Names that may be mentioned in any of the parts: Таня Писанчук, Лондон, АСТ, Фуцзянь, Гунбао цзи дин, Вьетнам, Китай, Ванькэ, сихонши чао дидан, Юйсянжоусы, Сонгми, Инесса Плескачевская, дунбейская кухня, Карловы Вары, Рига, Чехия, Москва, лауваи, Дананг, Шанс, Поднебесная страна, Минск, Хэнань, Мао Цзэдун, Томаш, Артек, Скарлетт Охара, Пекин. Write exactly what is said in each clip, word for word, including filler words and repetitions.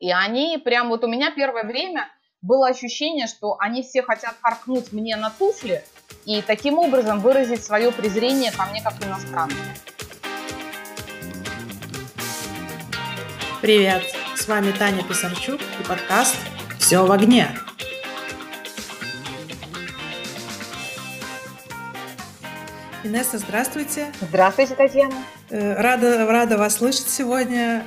И они прям вот у меня первое время было ощущение, что они все хотят харкнуть мне на туфли и таким образом выразить свое презрение ко мне как иностранцу. Привет, с вами Таня Писанчук и подкаст «Все в огне». Инесса, здравствуйте. Здравствуйте, Татьяна. Рада, рада вас слышать сегодня.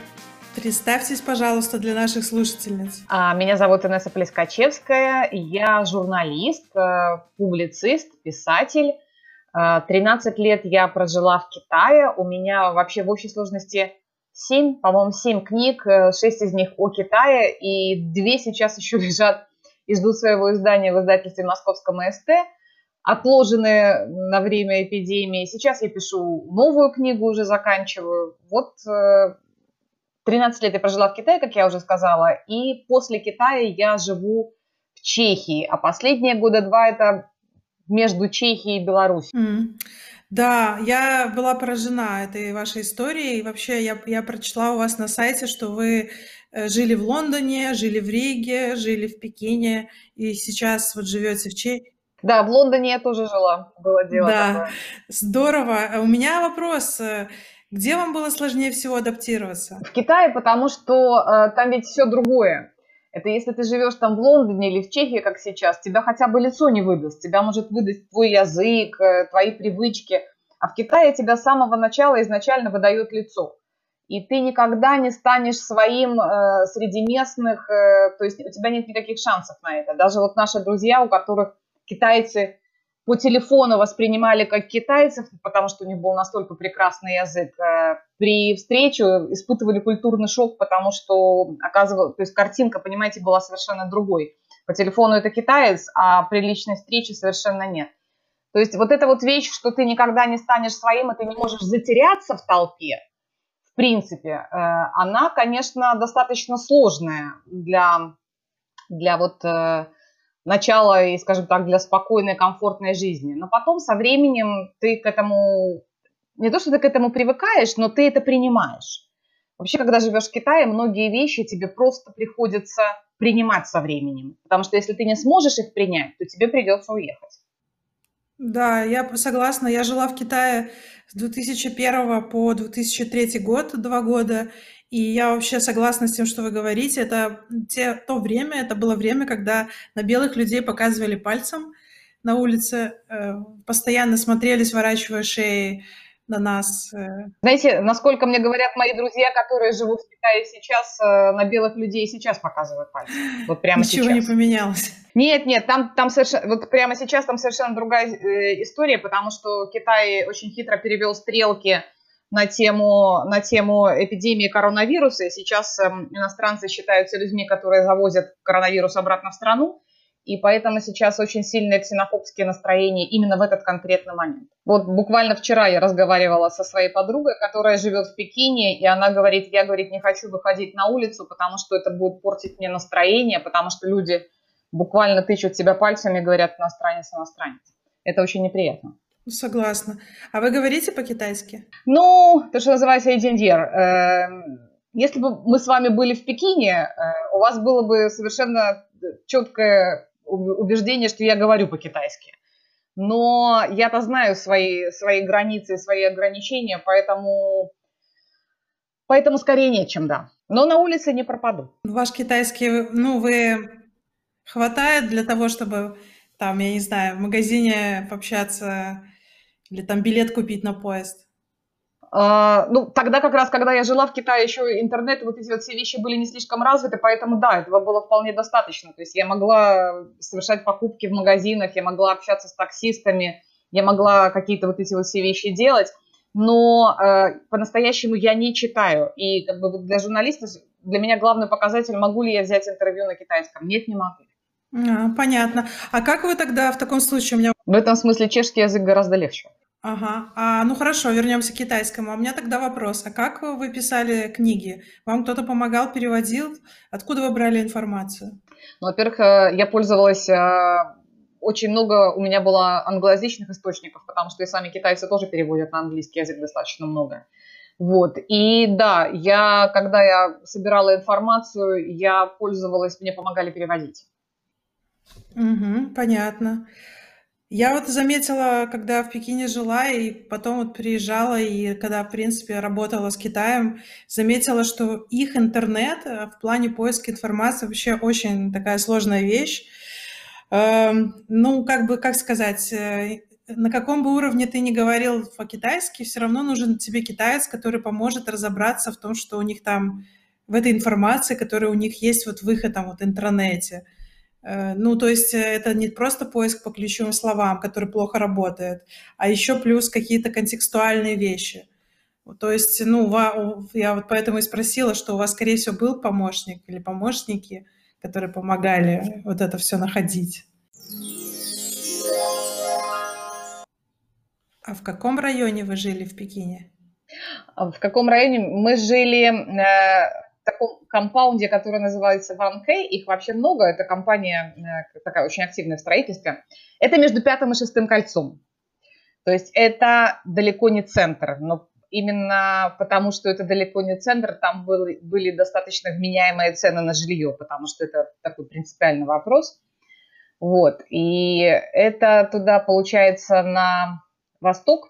Представьтесь, пожалуйста, для наших слушательниц. Меня зовут Инесса Плескачевская. Я журналист, публицист, писатель. тринадцать лет я прожила в Китае. У меня вообще в общей сложности семь, по-моему, семь книг. шесть из них о Китае. И две сейчас еще лежат и ждут своего издания в издательстве московском АСТ. Отложенные на время эпидемии. Сейчас я пишу новую книгу, уже заканчиваю. Вот тринадцать лет я прожила в Китае, как я уже сказала, и после Китая я живу в Чехии. А последние года два это между Чехией и Беларусью. Mm. Да, я была поражена этой вашей историей. И вообще я, я прочла у вас на сайте, что вы жили в Лондоне, жили в Риге, жили в Пекине, и сейчас вот живете в Чехии. Да, в Лондоне я тоже жила, было дело. Да, такое. Здорово. У меня вопрос. Где вам было сложнее всего адаптироваться? В Китае, потому что э, там ведь все другое. Это если ты живешь там в Лондоне или в Чехии, как сейчас, тебя хотя бы лицо не выдаст. Тебя может выдать твой язык, э, твои привычки. А в Китае тебя с самого начала изначально выдает лицо. И ты никогда не станешь своим э, среди местных. Э, то есть у тебя нет никаких шансов на это. Даже вот наши друзья, у которых китайцы по телефону воспринимали как китайцев, потому что у них был настолько прекрасный язык. При встрече испытывали культурный шок, потому что оказывалось, то есть картинка, понимаете, была совершенно другой. По телефону это китаец, а при личной встрече совершенно нет. То есть вот эта вот вещь, что ты никогда не станешь своим, и ты не можешь затеряться в толпе, в принципе, она, конечно, достаточно сложная для, для вот... начало и, скажем так, для спокойной, комфортной жизни. Но потом со временем ты к этому, не то что ты к этому привыкаешь, но ты это принимаешь. Вообще, когда живешь в Китае, многие вещи тебе просто приходится принимать со временем. Потому что если ты не сможешь их принять, то тебе придется уехать. Да, я согласна. Я жила в Китае с две тысячи первого по две тысячи третий год, два года. И я вообще согласна с тем, что вы говорите. Это те, то время, это было время, когда на белых людей показывали пальцем на улице, э, постоянно смотрели, сворачивая шеи на нас. Э. Знаете, насколько мне говорят мои друзья, которые живут в Китае сейчас, э, на белых людей сейчас показывают пальцем. Вот прямо Ничего сейчас. Не поменялось. Нет, нет, там, там совершенно, вот прямо сейчас там совершенно другая э, история, потому что Китай очень хитро перевел стрелки на тему, на тему эпидемии коронавируса. Сейчас э, иностранцы считаются людьми, которые завозят коронавирус обратно в страну, и поэтому сейчас очень сильные ксенофобские настроения именно в этот конкретный момент. Вот буквально вчера я разговаривала со своей подругой, которая живет в Пекине, и она говорит, я, говорит, не хочу выходить на улицу, потому что это будет портить мне настроение, потому что люди буквально тычут себя пальцами и говорят «иностранец, иностранец». Это очень неприятно. Согласна. А вы говорите по-китайски? Ну, то, что называется эдиндер. Если бы мы с вами были в Пекине, у вас было бы совершенно четкое убеждение, что я говорю по-китайски. Но я-то знаю свои, свои границы, свои ограничения, поэтому, поэтому скорее нет, чем да. Но на улице не пропаду. Ваш китайский, ну, вы хватает для того, чтобы там, я не знаю, в магазине пообщаться... Или там билет купить на поезд? А, ну, тогда как раз, когда я жила в Китае, еще интернет, вот эти вот все вещи были не слишком развиты, поэтому да, этого было вполне достаточно. То есть я могла совершать покупки в магазинах, я могла общаться с таксистами, я могла какие-то вот эти вот все вещи делать, но э, по-настоящему я не читаю. И как бы для журналистов, для меня главный показатель, могу ли я взять интервью на китайском. Нет, не могу. А, понятно. А как вы тогда в таком случае... У меня... В этом смысле чешский язык гораздо легче. Ага. А, ну хорошо, вернемся к китайскому. А у меня тогда вопрос. А как вы писали книги? Вам кто-то помогал, переводил? Откуда вы брали информацию? Ну, во-первых, я пользовалась... Очень много у меня было англоязычных источников, потому что и сами китайцы тоже переводят на английский язык достаточно много. Вот. И да, я, когда я собирала информацию, я пользовалась, мне помогали переводить. Угу, понятно. Я вот заметила, когда в Пекине жила и потом вот приезжала, и когда, в принципе, работала с Китаем, заметила, что их интернет в плане поиска информации вообще очень такая сложная вещь. Ну, как бы, как сказать, на каком бы уровне ты ни говорил по-китайски, все равно нужен тебе китаец, который поможет разобраться в том, что у них там, в этой информации, которая у них есть вот в их этом вот интернете. Ну, то есть это не просто поиск по ключевым словам, который плохо работает, а еще плюс какие-то контекстуальные вещи. То есть, ну, я вот поэтому и спросила, что у вас, скорее всего, был помощник или помощники, которые помогали вот это все находить. А в каком районе вы жили в Пекине? В каком районе мы жили... В таком компаунде, который называется Ванькэ, их вообще много, это компания такая очень активная в строительстве, это между пятым и шестым кольцом. То есть это далеко не центр, но именно потому, что это далеко не центр, там были, были достаточно вменяемые цены на жилье, потому что это такой принципиальный вопрос. Вот, и это туда получается на восток.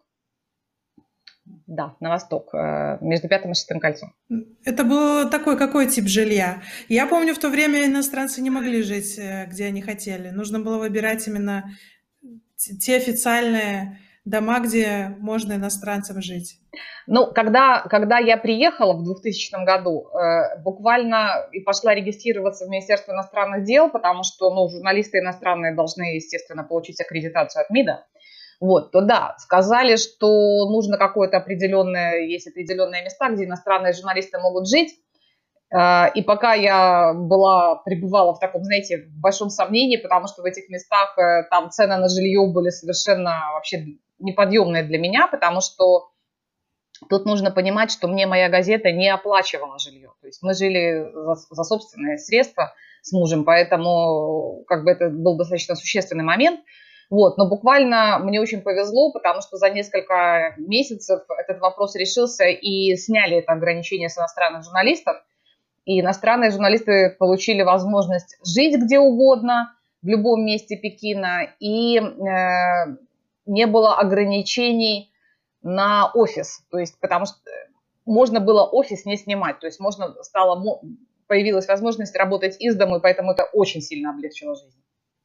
Да, на восток, между пятым и шестым кольцом. Это был такой какой тип жилья? Я помню, в то время иностранцы не могли жить, где они хотели. Нужно было выбирать именно те официальные дома, где можно иностранцам жить. Ну, когда, когда я приехала в двухтысячном году, буквально и пошла регистрироваться в Министерство иностранных дел, потому что ну, журналисты иностранные должны, естественно, получить аккредитацию от МИДа. Вот, то да, сказали, что нужно какое-то определенное, есть определенные места, где иностранные журналисты могут жить. И пока я была, пребывала в таком, знаете, в большом сомнении, потому что в этих местах там цены на жилье были совершенно вообще неподъемные для меня, потому что тут нужно понимать, что мне моя газета не оплачивала жилье. То есть мы жили за, за собственные средства с мужем, поэтому как бы это был достаточно существенный момент. Вот, но буквально мне очень повезло, потому что за несколько месяцев этот вопрос решился и сняли это ограничение с иностранных журналистов. И иностранные журналисты получили возможность жить где угодно, в любом месте Пекина, и э, не было ограничений на офис, то есть потому что можно было офис не снимать, то есть можно стало, появилась возможность работать из дома, и поэтому это очень сильно облегчило жизнь.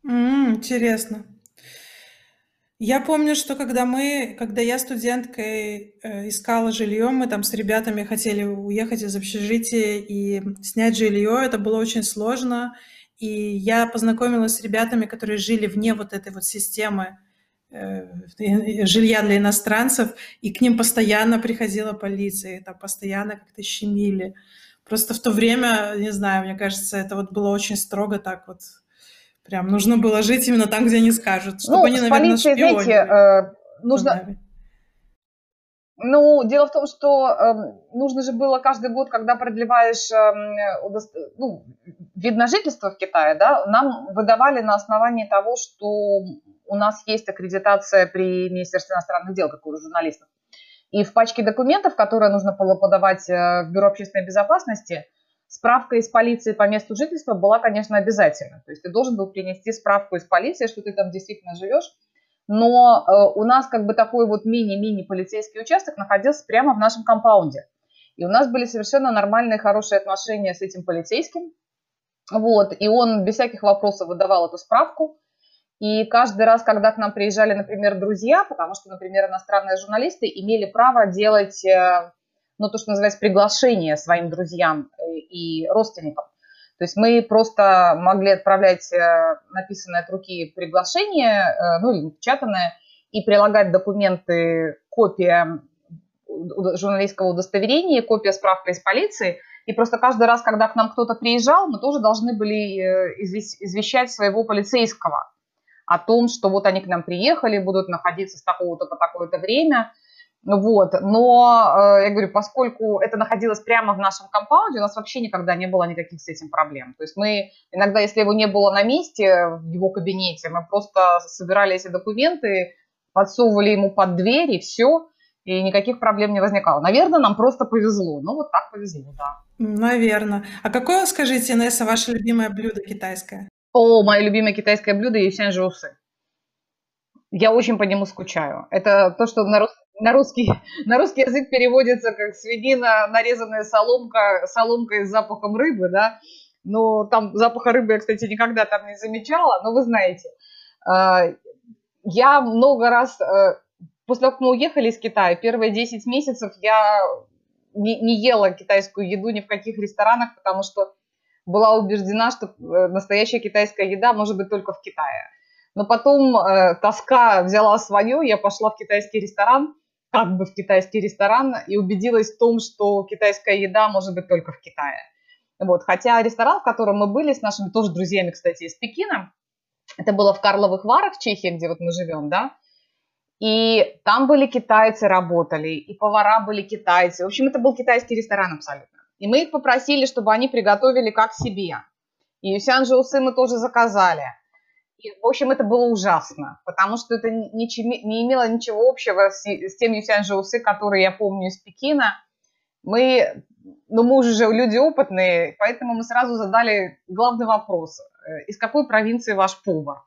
Mm, интересно. Я помню, что когда мы, когда я студенткой искала жилье, мы там с ребятами хотели уехать из общежития и снять жилье, это было очень сложно, и я познакомилась с ребятами, которые жили вне вот этой вот системы жилья для иностранцев, и к ним постоянно приходила полиция, там постоянно как-то щемили. Просто в то время, не знаю, мне кажется, это вот было очень строго так вот. Прям нужно было жить именно там, где не скажут, чтобы ну, они, наверное, полицией, знаете, э, нужно... Ну, дело в том, что э, нужно же было каждый год, когда продлеваешь э, удост... ну, вид на жительство в Китае, да, нам выдавали на основании того, что у нас есть аккредитация при Министерстве иностранных дел, как у журналистов. И в пачке документов, которые нужно было подавать в Бюро общественной безопасности, справка из полиции по месту жительства была, конечно, обязательна. То есть ты должен был принести справку из полиции, что ты там действительно живешь. Но э, у нас как бы такой вот мини-мини полицейский участок находился прямо в нашем компаунде. И у нас были совершенно нормальные, хорошие отношения с этим полицейским. Вот. И он без всяких вопросов выдавал эту справку. И каждый раз, когда к нам приезжали, например, друзья, потому что, например, иностранные журналисты имели право делать... Э, ну, то, что называется, приглашение своим друзьям и родственникам. То есть мы просто могли отправлять написанное от руки приглашение, ну, или напечатанное, и прилагать документы, копия журналистского удостоверения, копия справки из полиции. И просто каждый раз, когда к нам кто-то приезжал, мы тоже должны были извещать своего полицейского о том, что вот они к нам приехали, будут находиться с такого-то по такое-то время. Вот, но, я говорю, поскольку это находилось прямо в нашем компаунде, у нас вообще никогда не было никаких с этим проблем. То есть мы иногда, если его не было на месте, в его кабинете, мы просто собирали эти документы, подсовывали ему под дверь и все. и никаких проблем не возникало. Наверное, нам просто повезло. Ну, вот так повезло, да. Наверное. А какое, скажите, Инесса, ваше любимое блюдо китайское? О, мое любимое китайское блюдо – юйсянжоусы. Я очень по нему скучаю. Это то, что на, рус... на, русский... на русский язык переводится как свинина, нарезанная соломка, соломкой с запахом рыбы, да. Но там запаха рыбы я, кстати, никогда там не замечала, но вы знаете. Я много раз, после того, как мы уехали из Китая, первые десять месяцев я не, не ела китайскую еду ни в каких ресторанах, потому что была убеждена, что настоящая китайская еда может быть только в Китае. Но потом э, тоска взяла свое, я пошла в китайский ресторан, как бы в китайский ресторан, и убедилась в том, что китайская еда может быть только в Китае. Вот. Хотя ресторан, в котором мы были с нашими тоже друзьями, кстати, из Пекина, это было в Карловых Варах, в Чехии, где вот мы живем, да, и там были китайцы, работали, и повара были китайцы. В общем, это был китайский ресторан абсолютно. И мы их попросили, чтобы они приготовили как себе. И юйсянжоусы мы тоже заказали. И, в общем, это было ужасно, потому что это не имело ничего общего с, с тем юйсянжоусы, которые я помню из Пекина. Мы, ну, мы уже люди опытные, поэтому мы сразу задали главный вопрос. Из какой провинции ваш повар?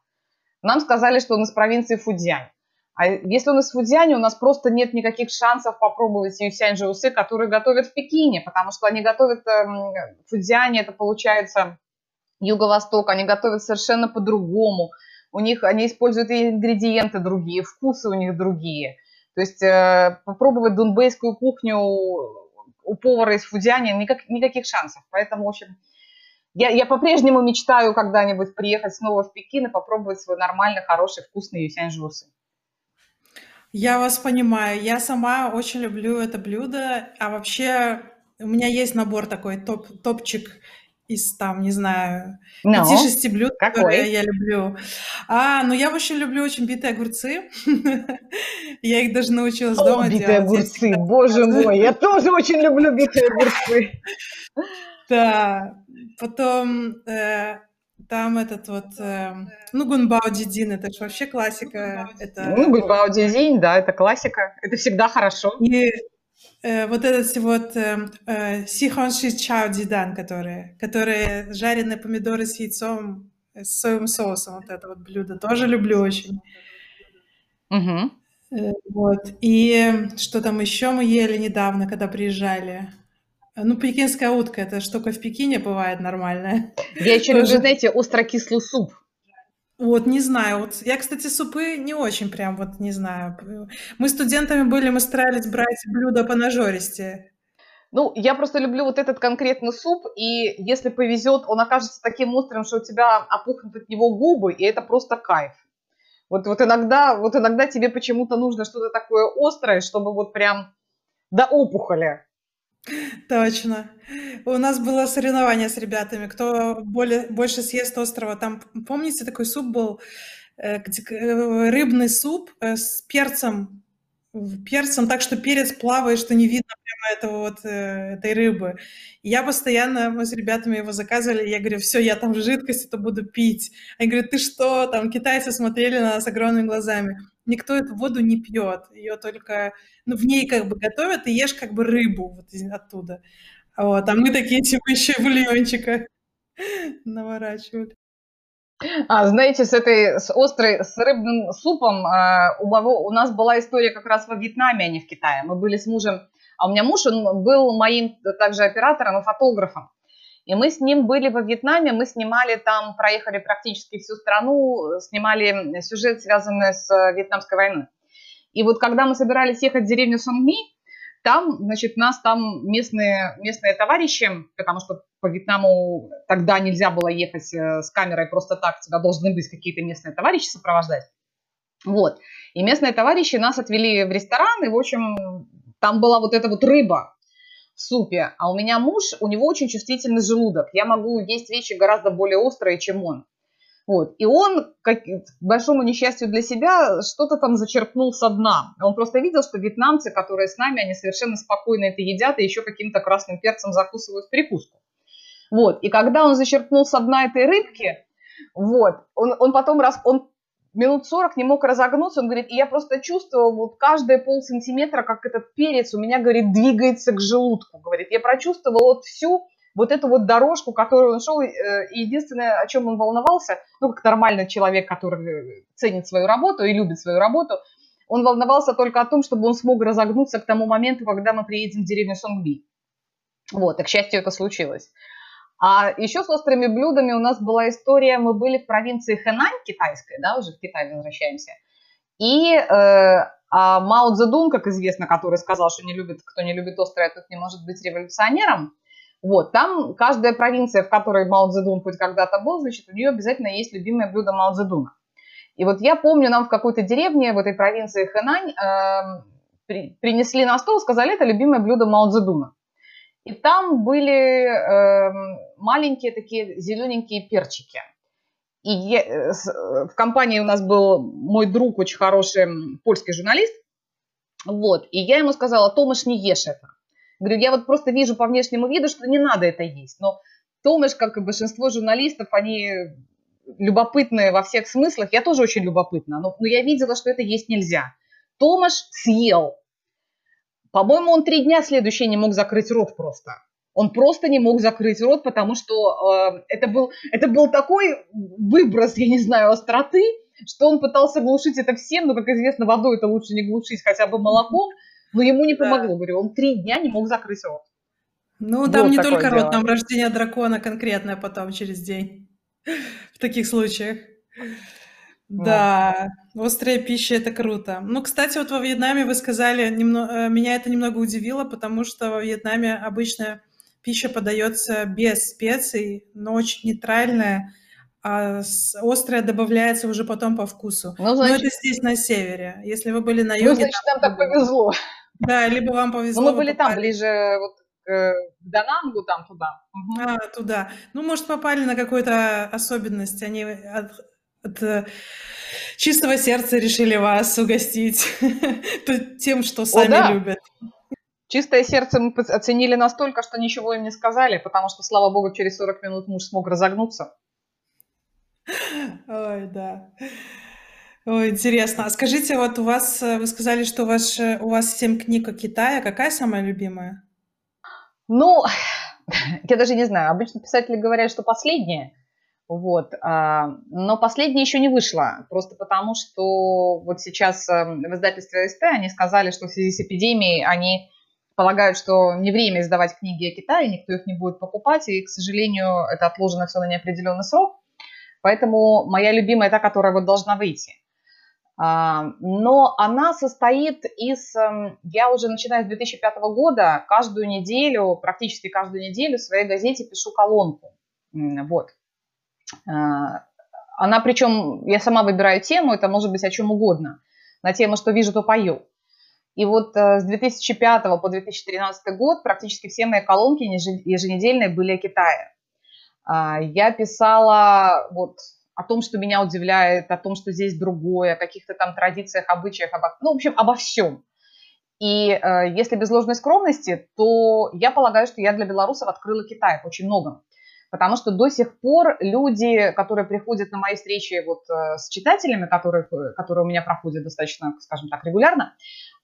Нам сказали, что он из провинции Фуцзянь. А если он из Фуцзяня, у нас просто нет никаких шансов попробовать юйсянжоусы, которые готовят в Пекине, потому что они готовят в Фуцзяне, это получается... Юго-Восток, они готовят совершенно по-другому, у них, они используют и ингредиенты другие, вкусы у них другие. То есть э, попробовать дунбейскую кухню у, у повара из Фуцзяня никак, никаких шансов. Поэтому, в общем, я, я по-прежнему мечтаю когда-нибудь приехать снова в Пекин и попробовать свой нормальный, хороший, вкусный юйсянжоусы. Я вас понимаю, я сама очень люблю это блюдо, а вообще у меня есть набор такой, топ, топчик, из, там, не знаю, no. пяти-шести блюд, Какой? которые я люблю. А, ну, я вообще люблю очень битые огурцы. Я их даже научилась О, дома битые делать. Битые огурцы, боже мой, я тоже очень люблю битые огурцы. Да, потом э, там этот вот, э, ну, гунбао цзи дин, это же вообще классика. Это... Ну, гунбао цзи дин, да, это классика, это всегда хорошо. И... Вот этот вот сихонши чао дидан, которые жареные помидоры с яйцом, с соевым соусом, вот это вот блюдо, тоже люблю очень. Угу. Вот. И что там еще мы ели недавно, когда приезжали? Ну, пекинская утка, это штука в Пекине бывает нормальная. Я еще люблю, знаете, острокислый суп. Вот, не знаю. Вот я, кстати, супы не очень прям, вот не знаю. Мы студентами были, мы старались брать блюда по нажористе. Ну, я просто люблю вот этот конкретный суп, и если повезет, он окажется таким острым, что у тебя опухнут от него губы, и это просто кайф. Вот, вот, иногда, вот иногда тебе почему-то нужно что-то такое острое, чтобы вот прям до опухоли. Точно. У нас было соревнование с ребятами, кто более, больше съест острова. Там, помните, такой суп был, рыбный суп с перцем, перцем, так что перец плавает, что не видно прямо этого вот, этой рыбы. И я постоянно, мы с ребятами его заказывали, я говорю, все, я там жидкость, это буду пить. Они говорят, ты что, там китайцы смотрели на нас огромными глазами. Никто эту воду не пьет, ее только, ну, в ней как бы готовят, и ешь как бы рыбу вот оттуда. Вот, а мы такие типа еще бульончика наворачивали. А, знаете, с этой, с острой, с рыбным супом э, у, у нас была история как раз во Вьетнаме, а не в Китае. Мы были с мужем, а у меня муж, он был моим также оператором и фотографом. И мы с ним были во Вьетнаме, мы снимали там, проехали практически всю страну, снимали сюжет, связанный с Вьетнамской войной. И вот когда мы собирались ехать в деревню Сонгми, там, значит, нас там местные, местные товарищи, потому что по Вьетнаму тогда нельзя было ехать с камерой просто так, тебя должны быть какие-то местные товарищи сопровождать. Вот. И местные товарищи нас отвели в ресторан, и, в общем, там была вот эта вот рыба в супе, а у меня муж, у него очень чувствительный желудок, я могу есть вещи гораздо более острые, чем он. Вот. И он, как, к большому несчастью для себя, что-то там зачерпнул со дна. Он просто видел, что вьетнамцы, которые с нами, они совершенно спокойно это едят и еще каким-то красным перцем закусывают в прикуску. Вот. И когда он зачерпнул со дна этой рыбки, вот, он, он потом раз, он минут сорок не мог разогнуться, он говорит, и я просто чувствовал вот каждые полсантиметра, как этот перец у меня, говорит, двигается к желудку, говорит, я прочувствовал вот всю вот эту вот дорожку, которую он шел, и единственное, о чем он волновался, ну, как нормальный человек, который ценит свою работу и любит свою работу, он волновался только о том, чтобы он смог разогнуться к тому моменту, когда мы приедем в деревню Сонгми. Вот, и, к счастью, это случилось. А еще с острыми блюдами у нас была история, мы были в провинции Хэнань, китайской, да, уже в Китай возвращаемся, и э, а Мао Цзэдун, как известно, который сказал, что не любит, кто не любит острое, тот не может быть революционером, вот, там каждая провинция, в которой Мао Цзэдун хоть когда-то был, значит, у нее обязательно есть любимое блюдо Мао Цзэдуна. И вот я помню, нам в какой-то деревне в этой провинции Хэнань э, при, принесли на стол, сказали, это любимое блюдо Мао Цзэдуна. И там были э, маленькие такие зелененькие перчики. И я, в компании у нас был мой друг, очень хороший польский журналист. Вот, и я ему сказала, Томаш, не ешь это. Говорю, я вот просто вижу по внешнему виду, что не надо это есть. Но Томаш, как и большинство журналистов, они любопытные во всех смыслах. Я тоже очень любопытна, но, но я видела, что это есть нельзя. Томаш съел. По-моему, он три дня следующие не мог закрыть рот просто. Он просто не мог закрыть рот, потому что э, это, был, это был такой выброс, я не знаю, остроты, что он пытался глушить это всем, но, как известно, водой это лучше не глушить, хотя бы молоком, но ему не помогло. Говорю, он три дня не мог закрыть рот. Ну, там вот не только рот, дело. Там рождение дракона конкретное потом, через день, в таких случаях. Да, острая пища – это круто. Ну, кстати, вот во Вьетнаме вы сказали, немного, меня это немного удивило, потому что во Вьетнаме обычно пища подается без специй, но очень нейтральная, а острая добавляется уже потом по вкусу. Ну, значит, но это здесь, на севере. Если вы были на юге… Ну, значит, там так повезло. Да, либо вам повезло. Но мы были попали. Там, ближе… Вот... к Данангу, там, туда. А, туда. Ну, может, попали на какую-то особенность, они от, от чистого сердца решили вас угостить тем, что сами О, да. любят. Чистое сердце мы оценили настолько, что ничего им не сказали, потому что, слава богу, через сорок минут муж смог разогнуться. Ой, да. Ой, интересно. А скажите, вот у вас, вы сказали, что у вас, у вас семь книг о Китае. Какая самая любимая? Ну, я даже не знаю, обычно писатели говорят, что последняя, вот, но последняя еще не вышла, просто потому что вот сейчас в издательстве АСТ они сказали, что в связи с эпидемией они полагают, что не время издавать книги о Китае, никто их не будет покупать, и, к сожалению, это отложено все на неопределенный срок, поэтому моя любимая та, которая вот должна выйти. Но она состоит из, я уже начиная с две тысячи пятого года, каждую неделю, практически каждую неделю в своей газете пишу колонку. Вот. Она причем, я сама выбираю тему, это может быть о чем угодно, на тему «Что вижу, то пою». И вот с две тысячи пятого по две тысячи тринадцатый год практически все мои колонки еженедельные были о Китае. Я писала вот... о том, что меня удивляет, о том, что здесь другое, о каких-то там традициях, обычаях, обо... ну, в общем, обо всем. И э, если без ложной скромности, то я полагаю, что я для белорусов открыла Китай очень много. Потому что до сих пор люди, которые приходят на мои встречи вот, э, с читателями, которые, которые у меня проходят достаточно, скажем так, регулярно,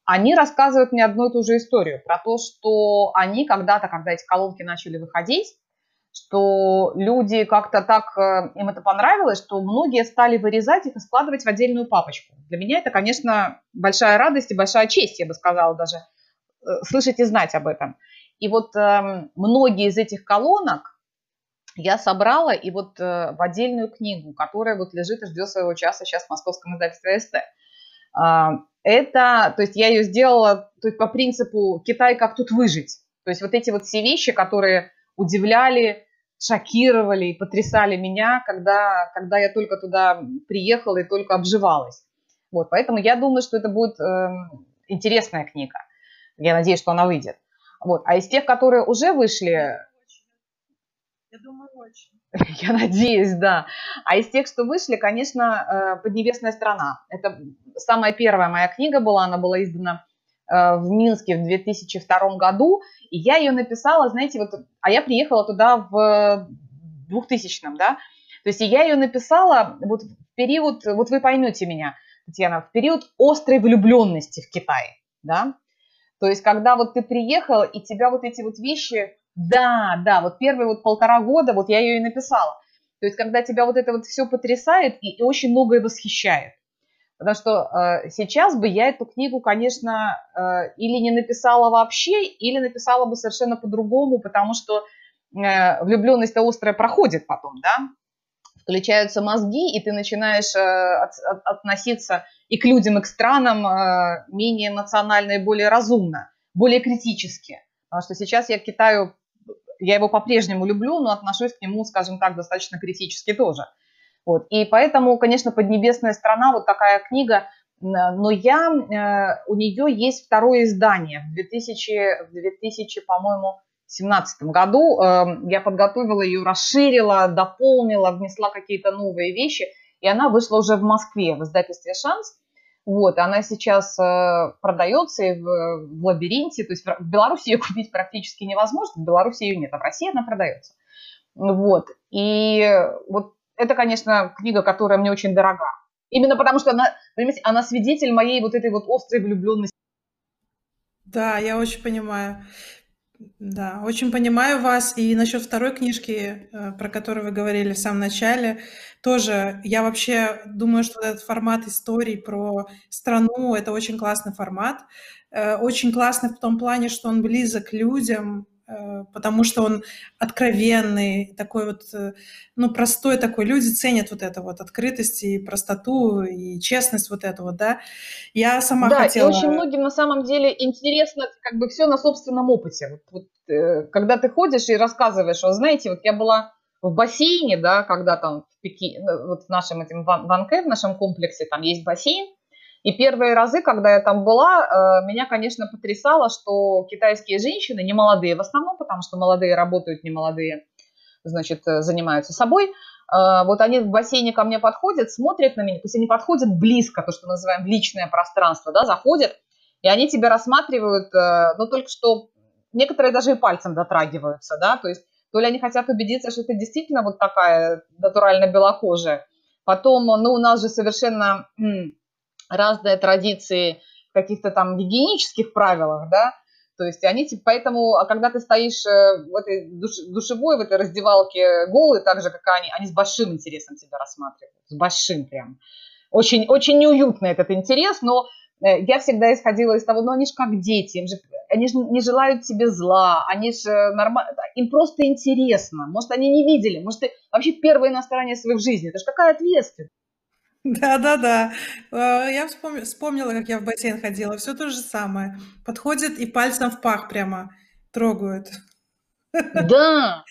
они рассказывают мне одну и ту же историю про то, что они когда-то, когда эти колонки начали выходить, что люди как-то так, им это понравилось, что многие стали вырезать их и складывать в отдельную папочку. Для меня это, конечно, большая радость и большая честь, я бы сказала даже, слышать и знать об этом. И вот э, многие из этих колонок я собрала и вот э, в отдельную книгу, которая вот лежит и ждет своего часа сейчас в московском издательстве АСТ. Э, это, то есть я ее сделала то есть по принципу «Китай, как тут выжить?». То есть вот эти вот все вещи, которые удивляли, шокировали и потрясали меня, когда, когда я только туда приехала и только обживалась. Вот, поэтому я думаю, что это будет э, интересная книга. Я надеюсь, что она выйдет. Вот, а из тех, которые уже вышли... Я думаю, очень. Я надеюсь, да. А из тех, что вышли, конечно, «Поднебесная страна». Это самая первая моя книга была, она была издана в Минске в две тысячи втором году, и я ее написала, знаете, вот, а я приехала туда в двухтысячном, да, то То есть я ее написала вот в период, вот вы поймете меня, Татьяна, в период острой влюбленности в Китай, да, то есть когда вот ты приехал, и тебя вот эти вот вещи, да, да, вот первые вот полтора года, вот я ее и написала, то есть когда тебя вот это вот все потрясает и, и очень многое восхищает. Потому что э, сейчас бы я эту книгу, конечно, э, или не написала вообще, или написала бы совершенно по-другому, потому что э, влюбленность-то острая проходит потом, да, включаются мозги, и ты начинаешь э, от, от, относиться и к людям, и к странам э, менее эмоционально и более разумно, более критически. Потому что сейчас я к Китаю, я его по-прежнему люблю, но отношусь к нему, скажем так, достаточно критически тоже. Вот. И поэтому, конечно, «Поднебесная страна» вот такая книга, но я, у нее есть второе издание. В две тысячи, в две тысячи, по-моему, семнадцатом году я подготовила ее, расширила, дополнила, внесла какие-то новые вещи, и она вышла уже в Москве в издательстве «Шанс». Вот, она сейчас продается и в, в «Лабиринте», то есть в Беларуси ее купить практически невозможно, в Беларуси ее нет, а в России она продается. Вот, и вот это, конечно, книга, которая мне очень дорога. Именно потому, что она, понимаете, она свидетель моей вот этой вот острой влюбленности. Да, я очень понимаю. Да, очень понимаю вас. И насчет второй книжки, про которую вы говорили в самом начале, тоже я вообще думаю, что этот формат истории про страну, это очень классный формат. Очень классный в том плане, что он близок к людям, потому что он откровенный, такой вот, ну, простой такой. Люди ценят вот это вот, открытость и простоту, и честность вот эту вот, да. Я сама да, хотела... Да, и очень многим на самом деле интересно как бы все на собственном опыте. Вот, вот, э, когда ты ходишь и рассказываешь, вот знаете, вот я была в бассейне, да, когда там в Пекине, вот в нашем этом Ванькэ, в нашем комплексе там есть бассейн, и первые разы, когда я там была, меня, конечно, потрясало, что китайские женщины, не молодые в основном, потому что молодые работают, не молодые, значит, занимаются собой. Вот они в бассейне ко мне подходят, смотрят на меня, то есть они подходят близко, то, что мы называем личное пространство, да, заходят, и они тебя рассматривают, но только что некоторые даже и пальцем дотрагиваются, да, то есть то ли они хотят убедиться, что ты действительно вот такая натурально белокожая. Потом, ну, у нас же совершенно... разные традиции в каких-то там гигиенических правилах, да, то есть они, поэтому, а когда ты стоишь в этой душевой, в этой раздевалке голый, так же, как они, они с большим интересом тебя рассматривают, с большим прям. Очень, очень неуютный этот интерес, но я всегда исходила из того, ну, они же как дети, им же, они же не желают тебе зла, они же нормально, им просто интересно, может, они не видели, может, ты вообще первые на стороне своей жизни, это же какая ответственность. Да-да-да, я вспом... вспомнила, как я в бассейн ходила, все то же самое. Подходит и пальцем в пах прямо трогают. Да,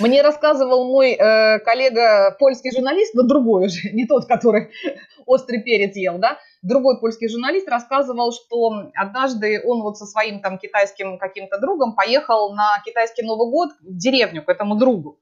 мне рассказывал мой э, коллега, польский журналист, но другой уже, не тот, который острый перец ел, да, другой польский журналист рассказывал, что однажды он вот со своим там китайским каким-то другом поехал на китайский Новый год в деревню к этому другу.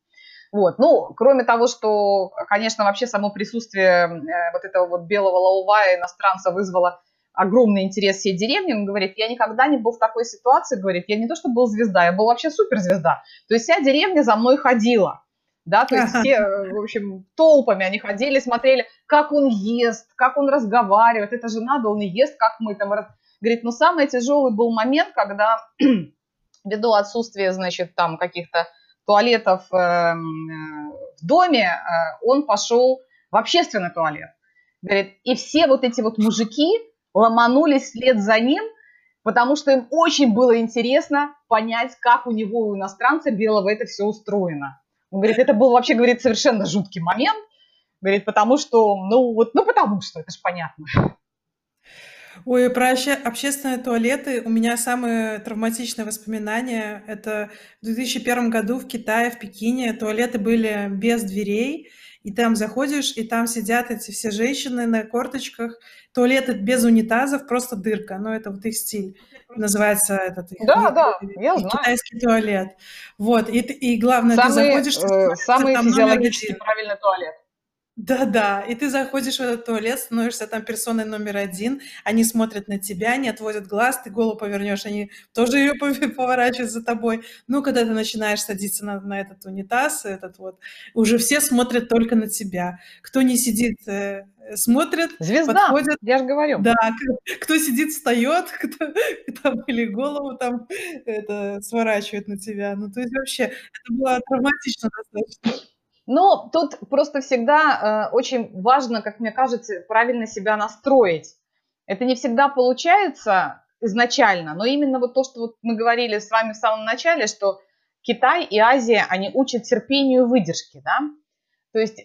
Вот, ну, кроме того, что, конечно, вообще само присутствие вот этого вот белого лаувая иностранца вызвало огромный интерес всей деревни, он говорит, я никогда не был в такой ситуации, говорит, я не то что был звезда, я был вообще суперзвезда, то есть вся деревня за мной ходила, да, то есть все, в общем, толпами они ходили, смотрели, как он ест, как он разговаривает, это же надо, он и ест, как мы там, говорит, ну, самый тяжелый был момент, когда ввиду отсутствия, значит, там каких-то туалетов в доме, он пошел в общественный туалет. Говорит, и все вот эти вот мужики ломанулись вслед за ним, потому что им очень было интересно понять, как у него, у иностранца белого, это все устроено. Он говорит, это был вообще, говорит, совершенно жуткий момент. Говорит, потому что, ну вот, ну потому что, это же понятно. Ой, про общественные туалеты у меня самые травматичные воспоминания. Это в две тысячи первом году в Китае, в Пекине туалеты были без дверей, и там заходишь, и там сидят эти все женщины на корточках. Туалеты без унитазов, просто дырка. Ну, это вот их стиль. Называется этот их, да, их, да, их, я их знаю. Китайский туалет. Вот, и, и главное, самый, ты заходишь... Э, самый физиологически правильный туалет. Да-да, и ты заходишь в этот туалет, становишься там персоной номер один, они смотрят на тебя, не отводят глаз, ты голову повернешь, они тоже ее поворачивают за тобой. Ну, когда ты начинаешь садиться на, на этот унитаз, этот вот, уже все смотрят только на тебя. Кто не сидит, э, смотрит, звезда, подходит. Я же говорю. Да, кто сидит, встает, кто, там, или голову там это, сворачивает на тебя. Ну, то есть вообще, это было травматично достаточно. Но тут просто всегда э, очень важно, как мне кажется, правильно себя настроить. Это не всегда получается изначально, но именно вот то, что вот мы говорили с вами в самом начале, что Китай и Азия, они учат терпению и выдержке, да? То есть э,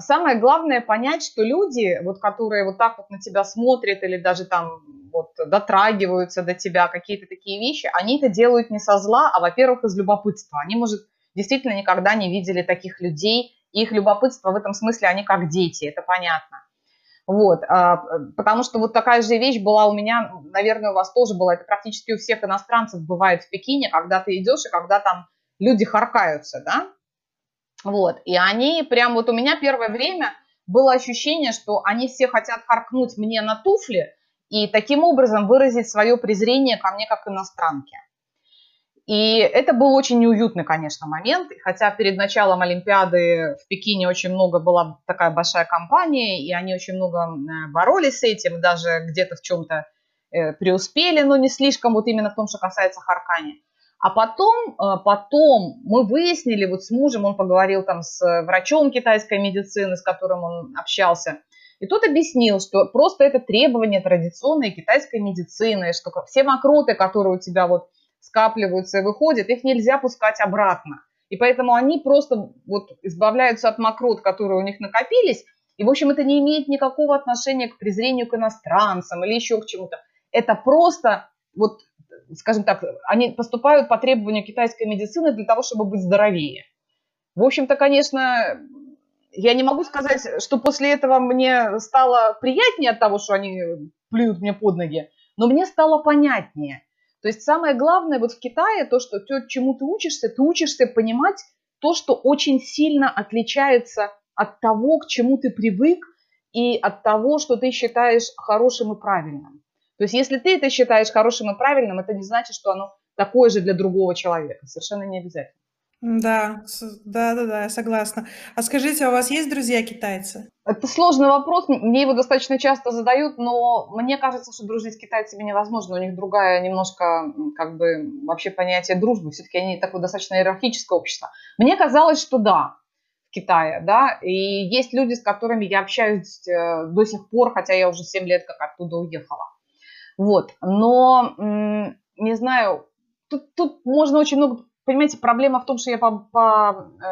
самое главное понять, что люди, вот, которые вот так вот на тебя смотрят или даже там вот дотрагиваются до тебя, какие-то такие вещи, они это делают не со зла, а, во-первых, из любопытства. Они, может, действительно никогда не видели таких людей, и их любопытство в этом смысле, они как дети, это понятно. Вот, потому что вот такая же вещь была у меня, наверное, у вас тоже была, это практически у всех иностранцев бывает в Пекине, когда ты идешь и когда там люди харкаются, да, вот, и они прям вот у меня первое время было ощущение, что они все хотят харкнуть мне на туфли и таким образом выразить свое презрение ко мне как иностранке. И это был очень неуютный, конечно, момент, хотя перед началом Олимпиады в Пекине очень много была такая большая компания, и они очень много боролись с этим, даже где-то в чем-то преуспели, но не слишком, вот именно в том, что касается харкания. А потом, потом мы выяснили, вот с мужем, он поговорил там с врачом китайской медицины, с которым он общался, и тот объяснил, что просто это требование традиционной китайской медицины, что все мокроты, которые у тебя вот скапливаются и выходят, их нельзя пускать обратно. И поэтому они просто вот избавляются от мокрот, которые у них накопились. И, в общем, это не имеет никакого отношения к презрению к иностранцам или еще к чему-то. Это просто, вот, скажем так, они поступают по требованию китайской медицины для того, чтобы быть здоровее. В общем-то, конечно, я не могу сказать, что после этого мне стало приятнее от того, что они плюют мне под ноги, но мне стало понятнее. То есть самое главное вот в Китае, то, что то, чему ты учишься, ты учишься понимать то, что очень сильно отличается от того, к чему ты привык, и от того, что ты считаешь хорошим и правильным. То есть если ты это считаешь хорошим и правильным, это не значит, что оно такое же для другого человека. Совершенно не обязательно. Да, да, да, да, я согласна. А скажите, а у вас есть друзья-китайцы? Это сложный вопрос, мне его достаточно часто задают, но мне кажется, что дружить с китайцами невозможно, у них другая немножко, как бы, вообще понятие дружбы, все-таки они такое достаточно иерархическое общество. Мне казалось, что да, в Китае, да, и есть люди, с которыми я общаюсь до сих пор, хотя я уже семь лет как оттуда уехала. Вот, но, не знаю, тут, тут можно очень много... Понимаете, проблема в том, что я по, по э,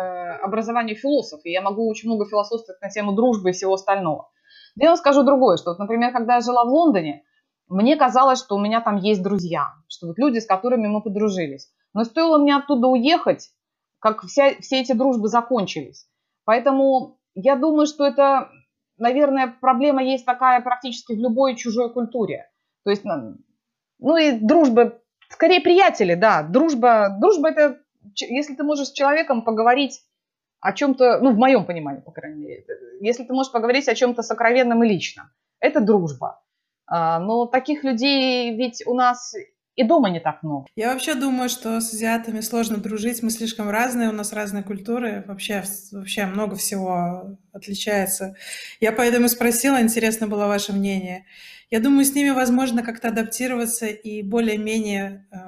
образованию философ, и я могу очень много философствовать на тему дружбы и всего остального. Но я вам скажу другое, что, вот, например, когда я жила в Лондоне, мне казалось, что у меня там есть друзья, что вот люди, с которыми мы подружились. Но стоило мне оттуда уехать, как вся, все эти дружбы закончились. Поэтому я думаю, что это, наверное, проблема есть такая практически в любой чужой культуре. То есть, ну и дружбы... Скорее приятели, да, дружба, дружба это, если ты можешь с человеком поговорить о чем-то, ну в моем понимании, по крайней мере, если ты можешь поговорить о чем-то сокровенном и личном, это дружба, но таких людей ведь у нас и дома не так много. Я вообще думаю, что с азиатами сложно дружить, мы слишком разные, у нас разные культуры, вообще, вообще много всего отличается, я поэтому спросила, интересно было ваше мнение. Я думаю, с ними возможно как-то адаптироваться и более-менее, э,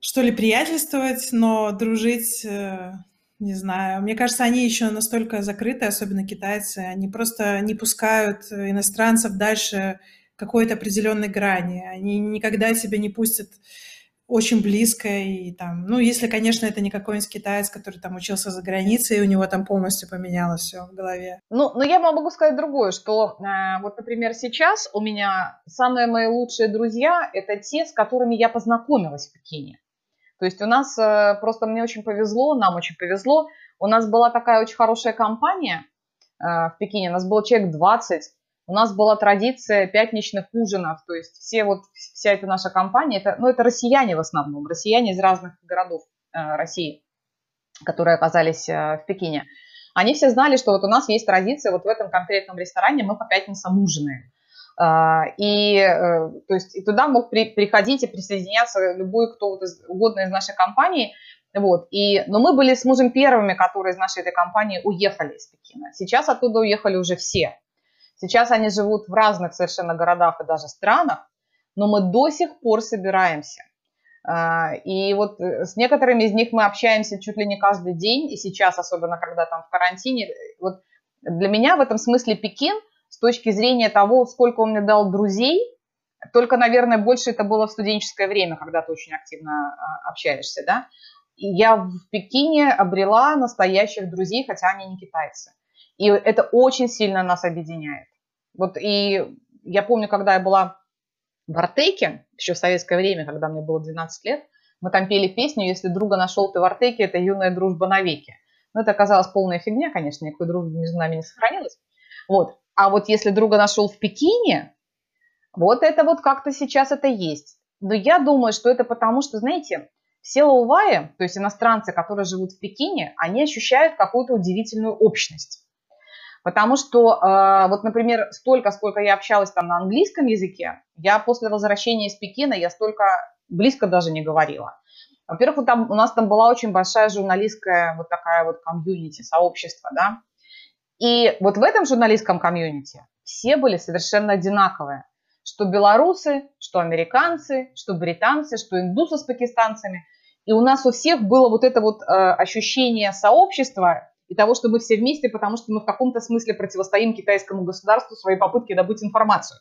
что ли, приятельствовать, но дружить, э, не знаю. Мне кажется, они еще настолько закрыты, особенно китайцы, они просто не пускают иностранцев дальше какой-то определенной грани. Они никогда тебя не пустят очень близко. И, там, ну, если, конечно, это не какой-нибудь китаец, который там учился за границей, и у него там полностью поменялось все в голове. Ну, но я могу сказать другое, что э, вот, например, сейчас у меня самые мои лучшие друзья – это те, с которыми я познакомилась в Пекине. То есть у нас э, просто мне очень повезло, нам очень повезло. У нас была такая очень хорошая компания э, в Пекине, у нас было человек двадцать. У нас была традиция пятничных ужинов, то есть все вот, вся эта наша компания, это, ну, это россияне в основном, россияне из разных городов э, России, которые оказались э, в Пекине. они все знали, что вот у нас есть традиция, вот в этом конкретном ресторане мы по пятницам ужинаем. И, то есть, и туда мог при, приходить и присоединяться любой, кто вот из, угодно из нашей компании. Вот. И, но мы были с мужем первыми, которые из нашей этой компании уехали из Пекина. Сейчас оттуда уехали уже все. Сейчас они живут в разных совершенно городах и даже странах, но мы до сих пор собираемся. И вот с некоторыми из них мы общаемся чуть ли не каждый день, и сейчас, особенно когда там в карантине. Вот для меня в этом смысле Пекин, с точки зрения того, сколько он мне дал друзей, только, наверное, больше это было в студенческое время, когда ты очень активно общаешься, да. И я в Пекине обрела настоящих друзей, хотя они не китайцы. И это очень сильно нас объединяет. Вот и я помню, когда я была в Артеке, еще в советское время, когда мне было двенадцать лет, мы там пели песню «Если друга нашел ты в Артеке, это юная дружба навеки». Но это оказалась полная фигня, конечно, никакой дружбы между нами не сохранилось. Вот. А вот если друга нашел в Пекине, вот это вот как-то сейчас это есть. Но я думаю, что это потому, что, знаете, все лауваи, то есть иностранцы, которые живут в Пекине, они ощущают какую-то удивительную общность. Потому что, вот, например, столько, сколько я общалась там на английском языке, я после возвращения из Пекина, я столько близко даже не говорила. Во-первых, вот там, у нас там была очень большая журналистская вот такая вот комьюнити, сообщество, да. И вот в этом журналистском комьюнити все были совершенно одинаковые. Что белорусы, что американцы, что британцы, что индусы с пакистанцами. И у нас у всех было вот это вот ощущение сообщества, и того, что мы все вместе, потому что мы в каком-то смысле противостоим китайскому государству в своей попытке добыть информацию.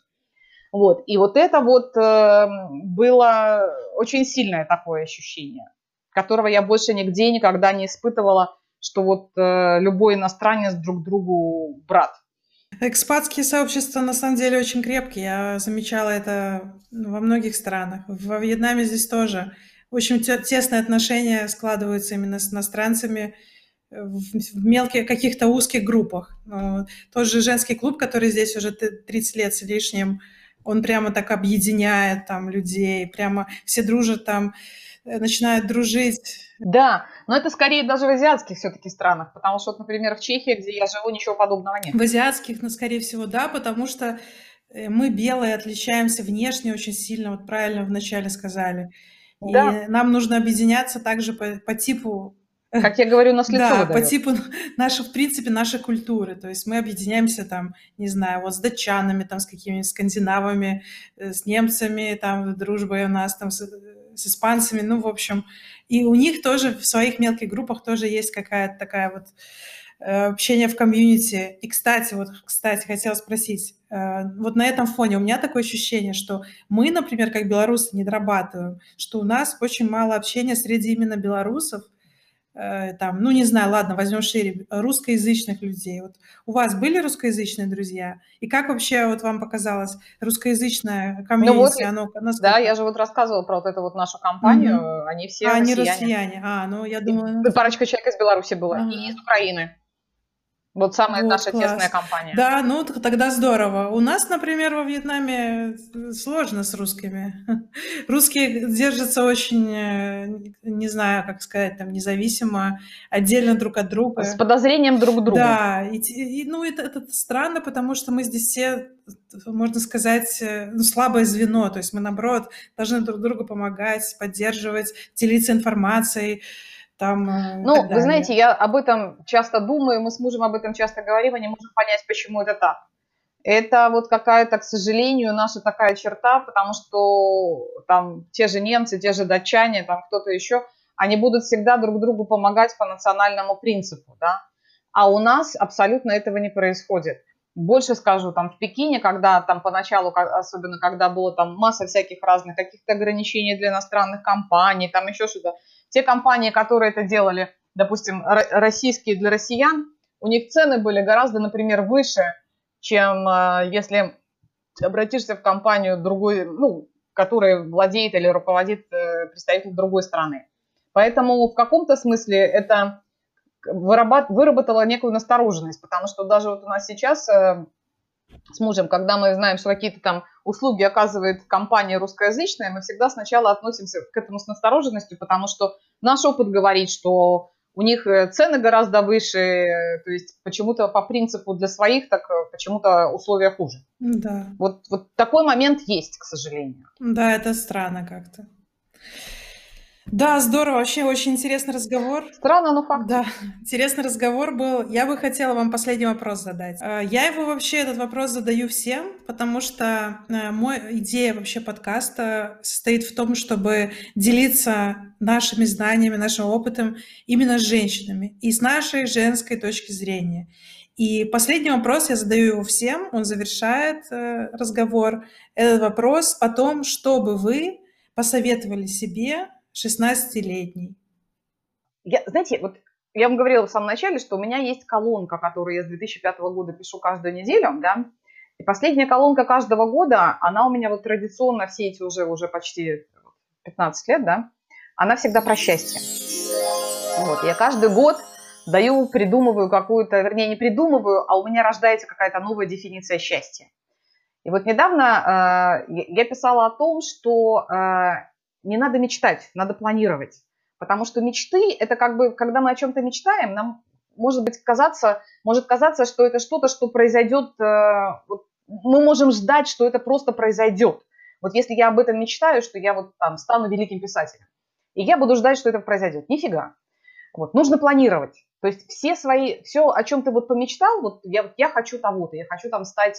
Вот. И вот это вот э, было очень сильное такое ощущение, которого я больше нигде никогда не испытывала, что вот э, любой иностранец друг другу брат. Экспатские сообщества на самом деле очень крепкие. Я замечала это во многих странах. Во Вьетнаме здесь тоже очень тесные отношения складываются именно с иностранцами, в мелких каких-то узких группах. Тот же женский клуб, который здесь уже тридцать лет с лишним, он прямо так объединяет там людей, прямо все дружат там, начинают дружить. Да, но это скорее даже в азиатских все-таки странах, потому что, например, в Чехии, где я живу, ничего подобного нет. В азиатских, ну, скорее всего, да, потому что мы, белые, отличаемся внешне очень сильно, вот правильно вначале сказали. Да. И нам нужно объединяться также по, по типу, как я говорю, у нас лицо выдает. Да, по типу, наши, в принципе, нашей культуры. То есть мы объединяемся там, не знаю, вот с датчанами, там, с какими-нибудь скандинавами, с немцами, там, дружбой у нас, там, с, с испанцами, ну, в общем. И у них тоже в своих мелких группах тоже есть какая-то такая вот общение в комьюнити. И, кстати, вот, кстати, хотела спросить, вот на этом фоне у меня такое ощущение, что мы, например, как белорусы, не дорабатываем, что у нас очень мало общения среди именно белорусов, там, ну, не знаю, ладно, возьмем шире, русскоязычных людей. Вот у вас были русскоязычные друзья? И как вообще вот вам показалось русскоязычное комьюнити? Ну, вот, оно, насколько... Да, я же вот рассказывала про вот эту вот нашу компанию, mm-hmm. они все а, россияне. Они россияне, а, ну, я думала... И парочка человек из Беларуси была, mm-hmm. и из Украины. Вот самая вот, наша класс. Тесная компания. Да, ну тогда здорово. У нас, например, во Вьетнаме сложно с русскими. Русские держатся очень, не знаю, как сказать, там, независимо, отдельно друг от друга. С подозрением друг к другу. Да, и, и, ну это, это странно, потому что мы здесь все, можно сказать, ну, слабое звено. То есть мы, наоборот, должны друг другу помогать, поддерживать, делиться информацией. Там, ну, вы знаете, я об этом часто думаю, мы с мужем об этом часто говорим, и не можем понять, почему это так. Это вот какая-то, к сожалению, наша такая черта, потому что там те же немцы, те же датчане, там кто-то еще, они будут всегда друг другу помогать по национальному принципу, да. А у нас абсолютно этого не происходит. Больше скажу, там в Пекине, когда там поначалу, особенно когда было там масса всяких разных каких-то ограничений для иностранных компаний, там еще что-то. Те компании, которые это делали, допустим, российские для россиян, у них цены были гораздо, например, выше, чем если обратишься в компанию другой, ну, которая владеет или руководит представитель другой страны. Поэтому в каком-то смысле это... выработала некую настороженность, потому что даже вот у нас сейчас э, с мужем, когда мы знаем, что какие-то там услуги оказывает компания русскоязычная, мы всегда сначала относимся к этому с настороженностью, потому что наш опыт говорит, что У них цены гораздо выше, то есть почему-то по принципу для своих, так почему-то условия хуже. Да. Вот, вот такой момент есть, к сожалению. Да, это странно как-то. Да, здорово, вообще очень интересный разговор. Странно, но факт. Да, интересный разговор был. Я бы хотела вам последний вопрос задать. Я его вообще, этот вопрос задаю всем, потому что моя идея вообще подкаста состоит в том, чтобы делиться нашими знаниями, нашим опытом именно с женщинами и с нашей женской точки зрения. И последний вопрос, я задаю его всем, он завершает разговор. Этот вопрос о том, чтобы вы посоветовали себе шестнадцатилетней. Я, знаете, вот я вам говорила в самом начале, что у меня есть колонка, которую я с две тысячи пятого года пишу каждую неделю, да, и последняя колонка каждого года, она у меня вот традиционно все эти уже, уже почти пятнадцать лет, да, она всегда про счастье. Вот, я каждый год даю, придумываю какую-то, вернее, не придумываю, а у меня рождается какая-то новая дефиниция счастья. И вот недавно э, я писала о том, что э, не надо мечтать, надо планировать. Потому что мечты, это как бы, когда мы о чем-то мечтаем, нам может быть казаться, может казаться, что это что-то, что произойдет, вот, мы можем ждать, что это просто произойдет. Вот если я об этом мечтаю, что я вот там стану великим писателем, и я буду ждать, что это произойдет. Нифига. Вот, нужно планировать. То есть все свои, все, о чем ты вот помечтал, вот я, вот, я хочу того-то, я хочу там стать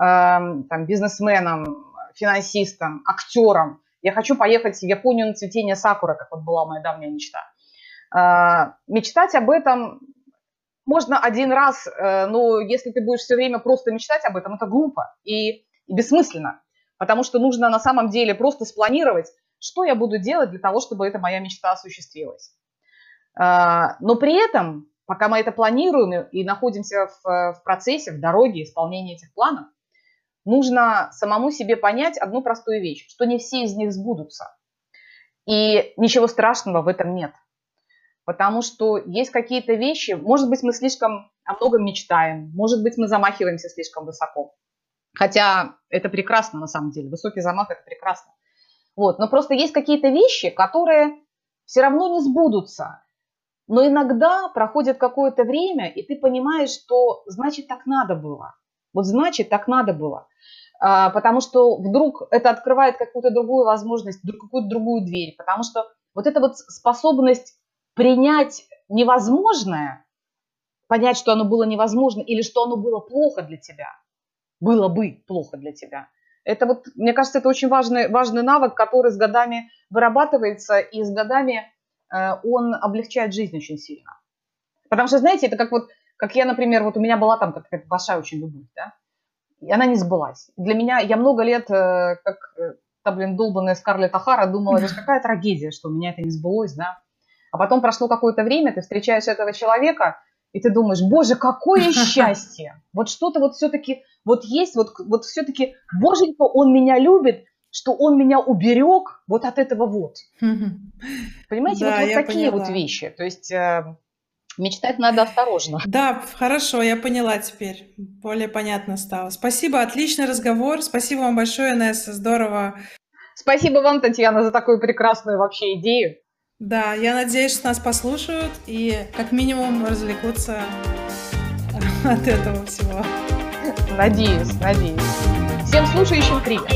э, там, бизнесменом, финансистом, актером, я хочу поехать в Японию на цветение сакуры, как вот была моя давняя мечта. Мечтать об этом можно один раз, но если ты будешь все время просто мечтать об этом, это глупо и бессмысленно, потому что нужно на самом деле просто спланировать, что я буду делать для того, чтобы эта моя мечта осуществилась. Но при этом, пока мы это планируем и находимся в процессе, в дороге исполнения этих планов, нужно самому себе понять одну простую вещь, что не все из них сбудутся. И ничего страшного в этом нет. Потому что есть какие-то вещи, может быть, мы слишком о многом мечтаем, может быть, мы замахиваемся слишком высоко. Хотя это прекрасно на самом деле, высокий замах – это прекрасно. Вот. Но просто есть какие-то вещи, которые все равно не сбудутся. Но иногда проходит какое-то время, и ты понимаешь, что значит так надо было. Вот значит, так надо было, потому что вдруг это открывает какую-то другую возможность, какую-то другую дверь, потому что вот эта вот способность принять невозможное, понять, что оно было невозможно или что оно было плохо для тебя, было бы плохо для тебя, это вот, мне кажется, это очень важный, важный навык, который с годами вырабатывается, и с годами он облегчает жизнь очень сильно. Потому что, знаете, это как вот... Как я, например, вот у меня была там какая-то большая очень любовь, да, и она не сбылась. Для меня, я много лет, как, та, блин, долбанная Скарлетт Охара, думала, это же какая трагедия, что у меня это не сбылось, да. А потом прошло какое-то время, ты встречаешь этого человека, и ты думаешь, боже, какое счастье! Вот что-то вот все-таки, вот есть, вот, вот все-таки, боженька, он меня любит, что он меня уберег вот от этого вот. Понимаете, да, вот, вот такие поняла. Вот вещи, то есть... Мечтать надо осторожно. Да, хорошо, я поняла теперь. Более понятно стало. Спасибо, отличный разговор. Спасибо вам большое, Инесса, здорово. Спасибо вам, Татьяна, за такую прекрасную вообще идею. Да, я надеюсь, что нас послушают и как минимум развлекутся от этого всего. Надеюсь, надеюсь. Всем слушающим привет.